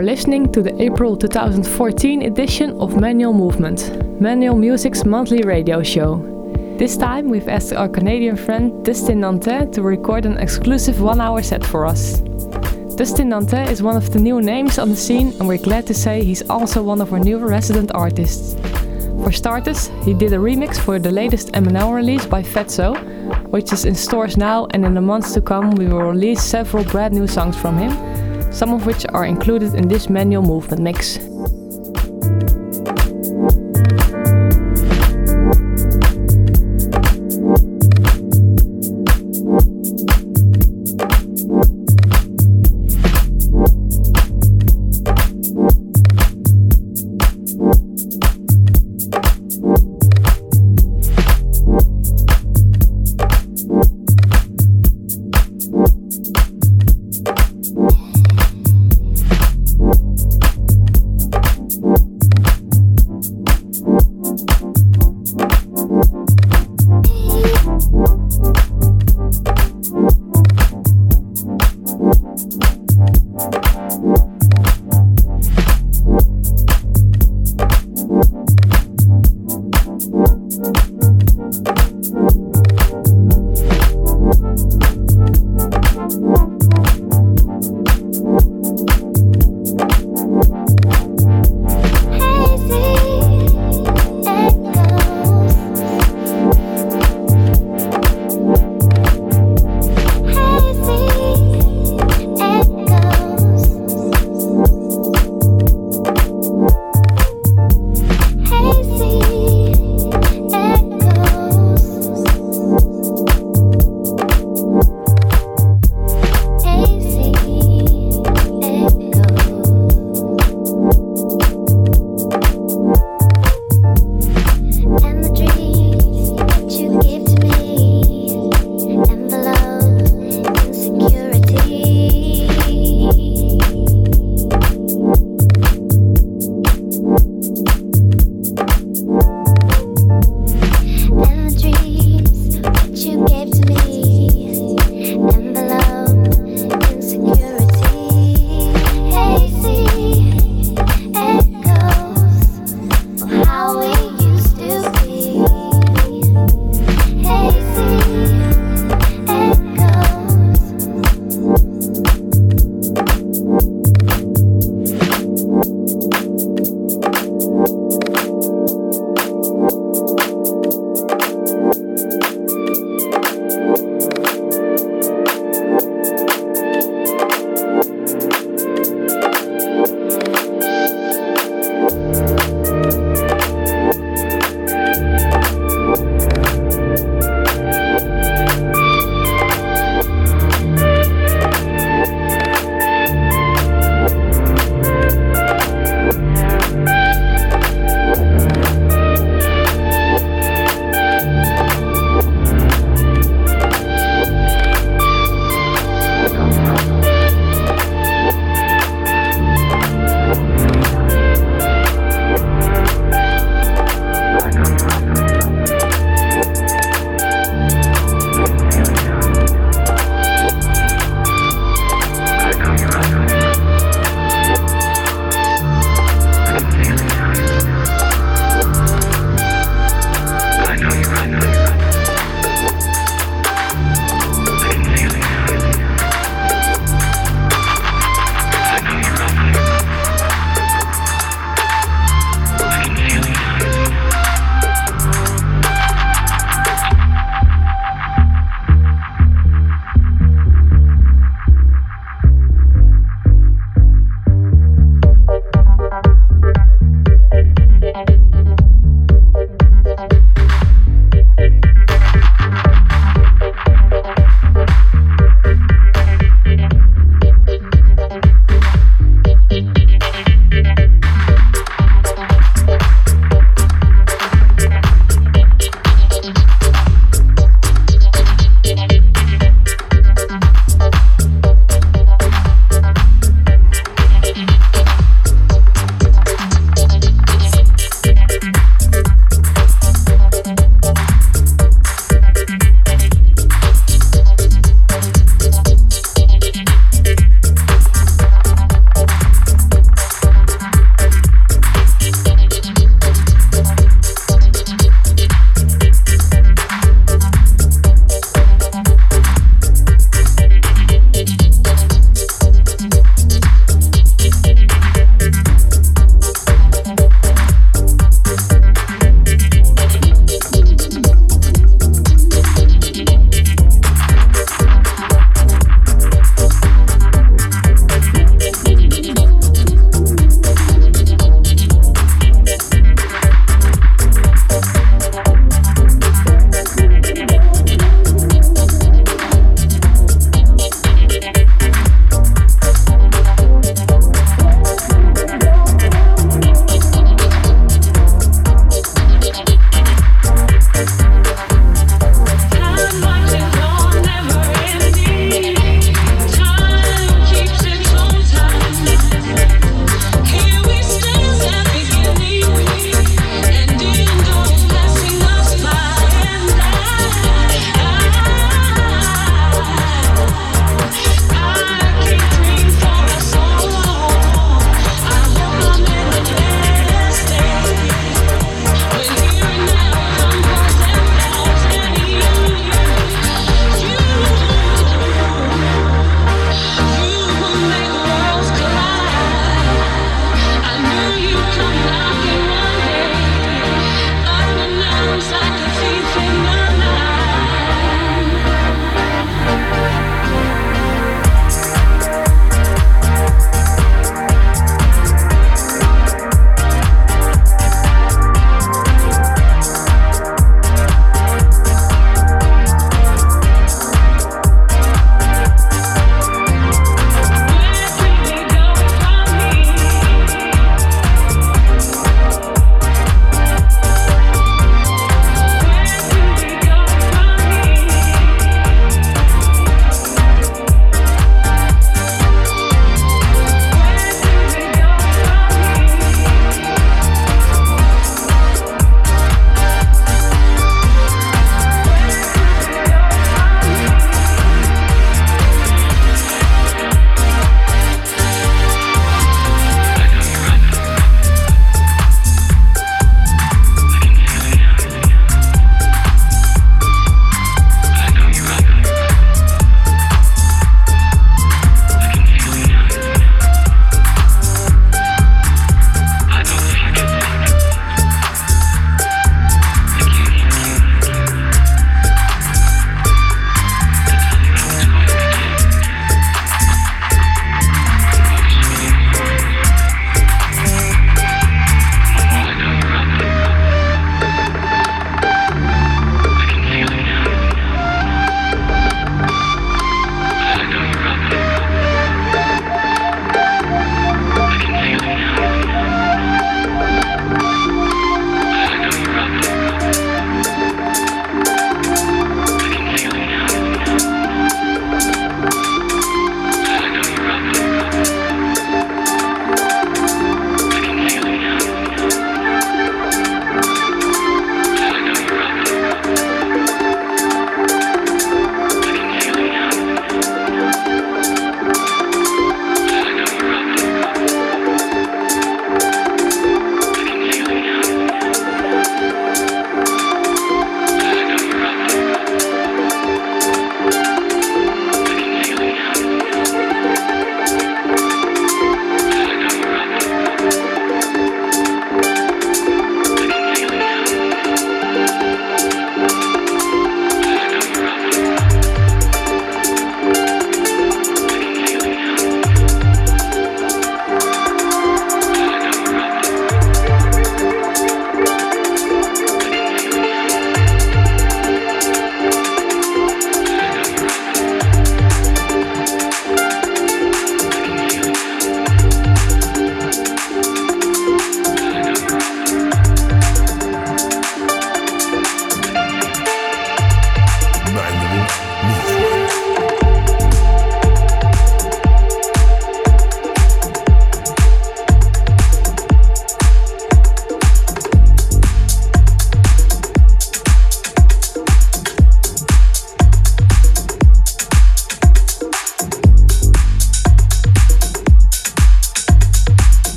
you're listening to the April 2014 edition of Manual Movement, Manual Music's monthly radio show. This time we've asked our Canadian friend Dustin Nantais to record an exclusive one-hour set for us. Dustin Nantais is one of the new names on the scene, and we're glad to say he's also one of our new resident artists. For starters, he did a remix for the latest ML release by Fetso, which is in stores now, and in the months to come we will release several brand new songs from him, some of which are included in this Manual Movement mix.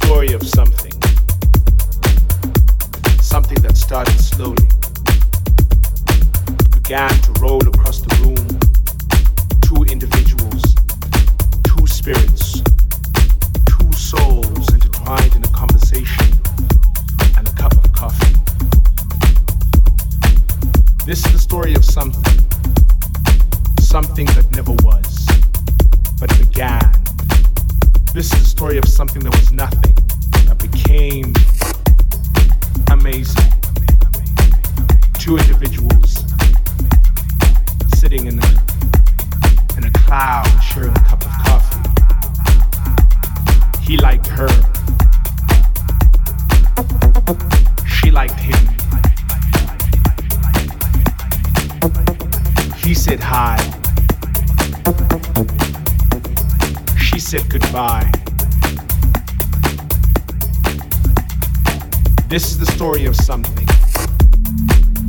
story of something. Something that started slowly. Began to roll across the room. Two individuals, two spirits, two souls intertwined in a conversation and a cup of coffee. This is the story of something. Something that never was, but began. This is the story of something that was nothing, that became amazing. Two individuals sitting in a cloud, sharing a cup of coffee. He liked her. She liked him. He said hi. She said goodbye. This is the story of something,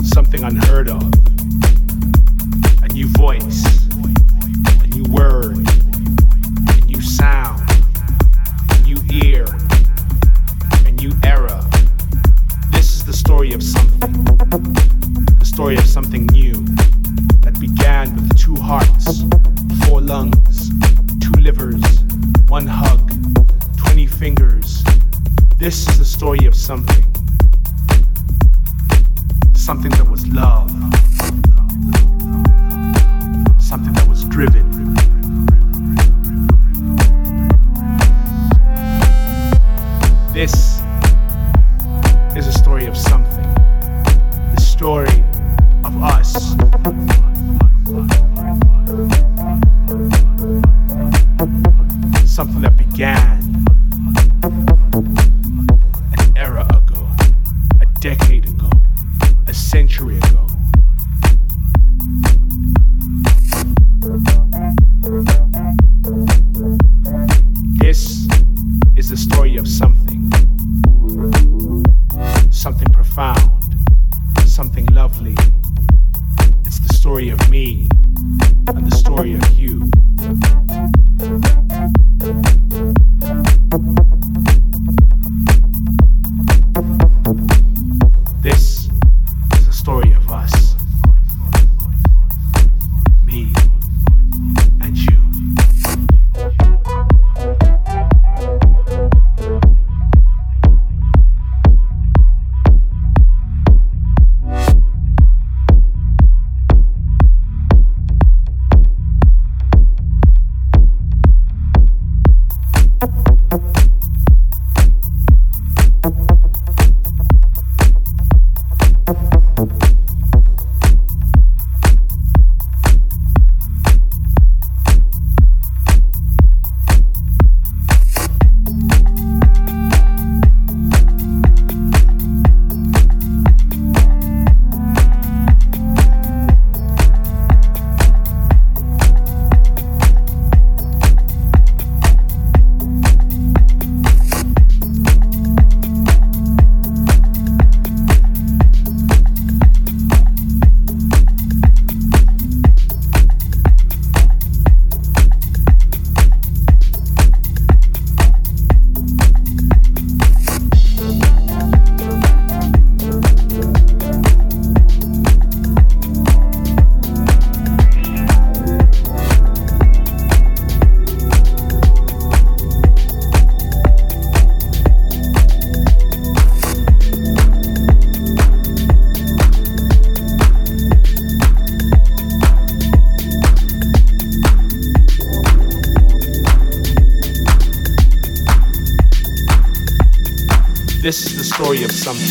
something unheard of, a new voice, a new word, a new sound, a new ear, a new era. This is the story of something, the story of something new that began with two hearts, four lungs, two livers, one hug, 20 fingers. This is the story of something. Something that was love. Something that was driven. This is a story of something. The story of us. Something that began an era ago, a decade ago, a century ago. This is the story of something, something profound, something lovely. It's the story of me and the story of you. This is the story of us, me and you. This is the story of something.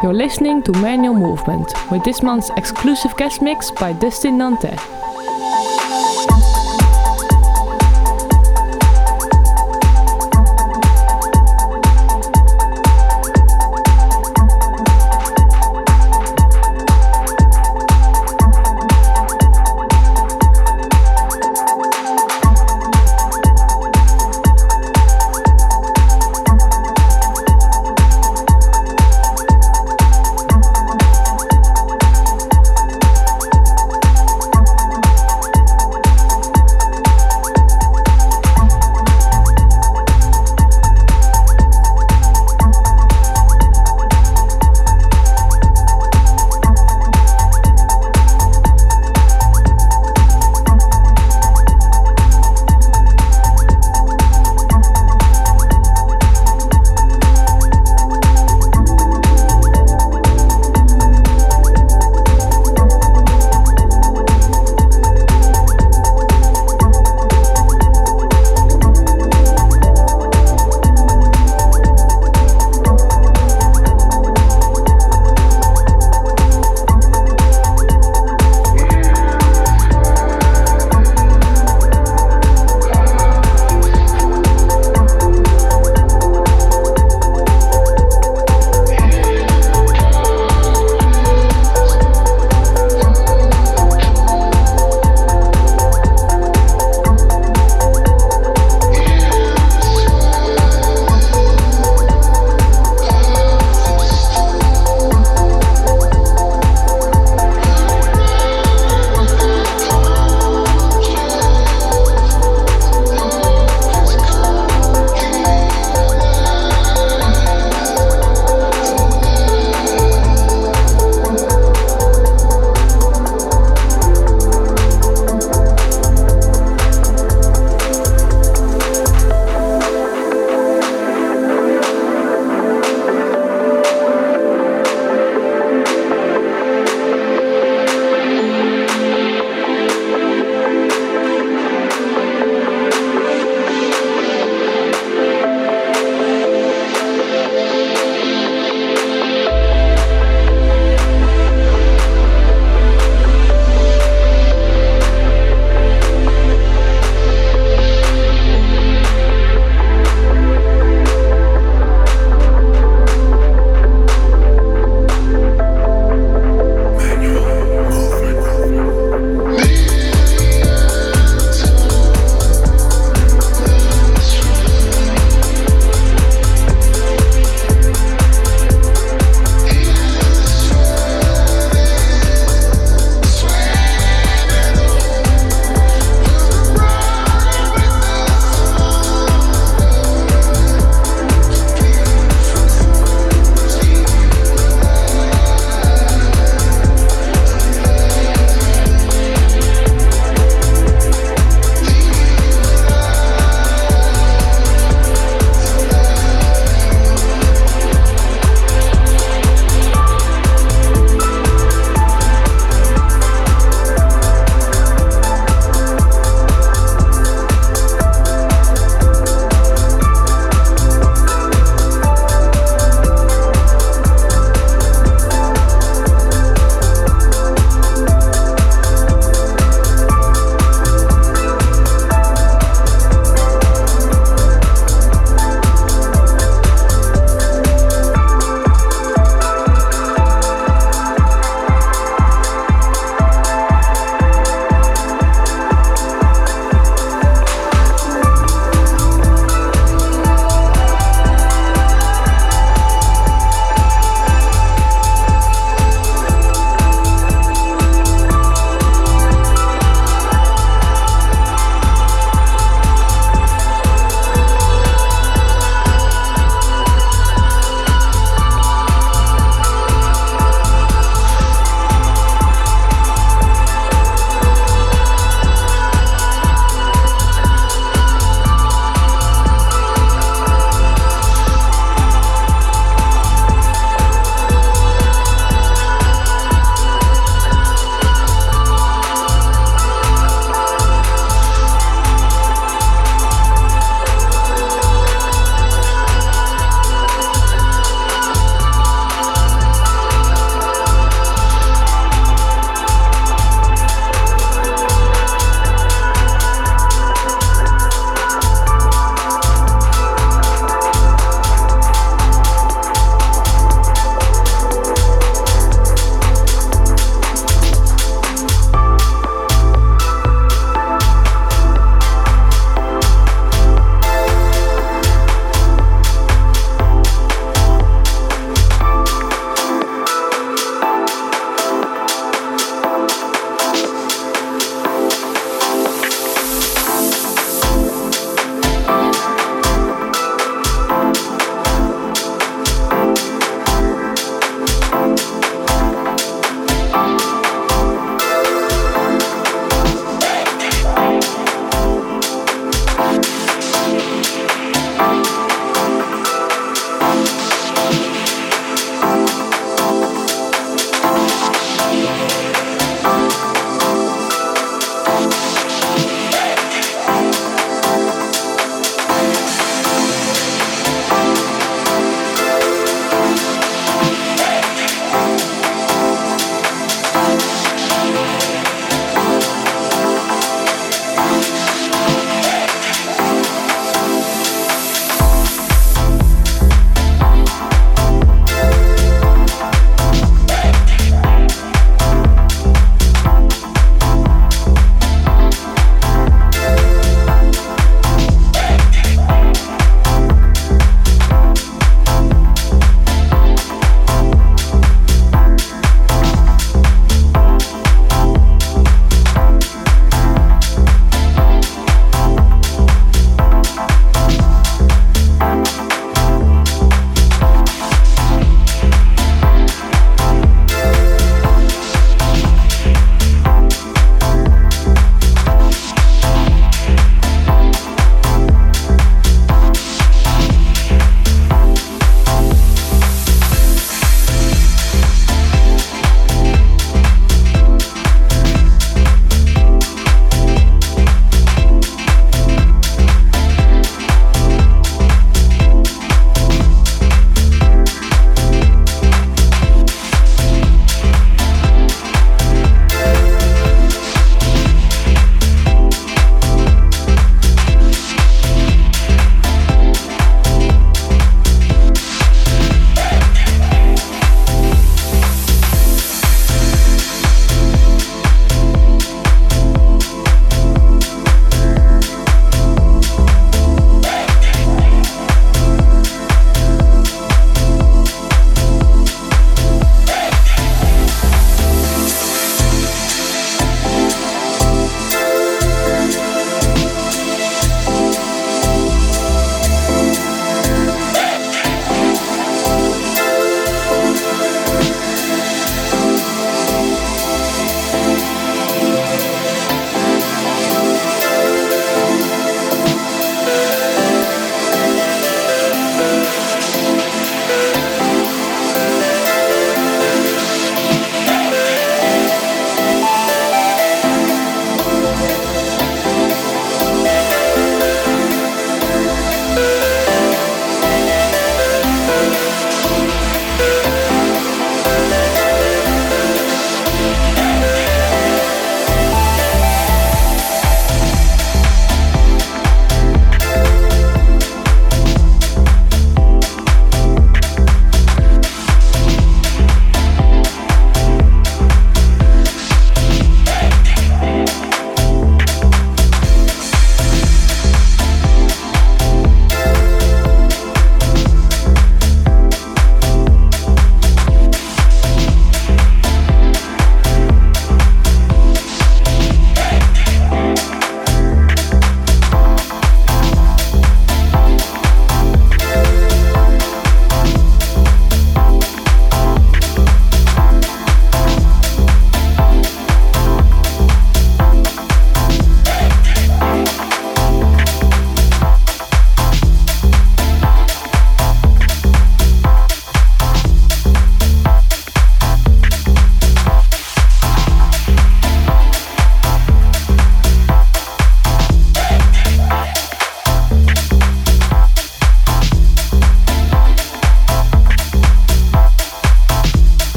You're listening to Manual Movement with this month's exclusive guest mix by Dustin Nantais.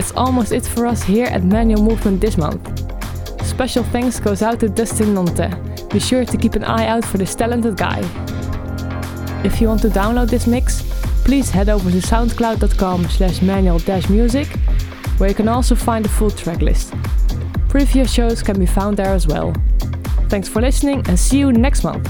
That's almost it for us here at Manual Movement this month. Special thanks goes out to Dustin Nantais. Be sure to keep an eye out for this talented guy. If you want to download this mix, please head over to soundcloud.com/manual-music, where you can also find the full track list. Previous shows can be found there as well. Thanks for listening and see you next month!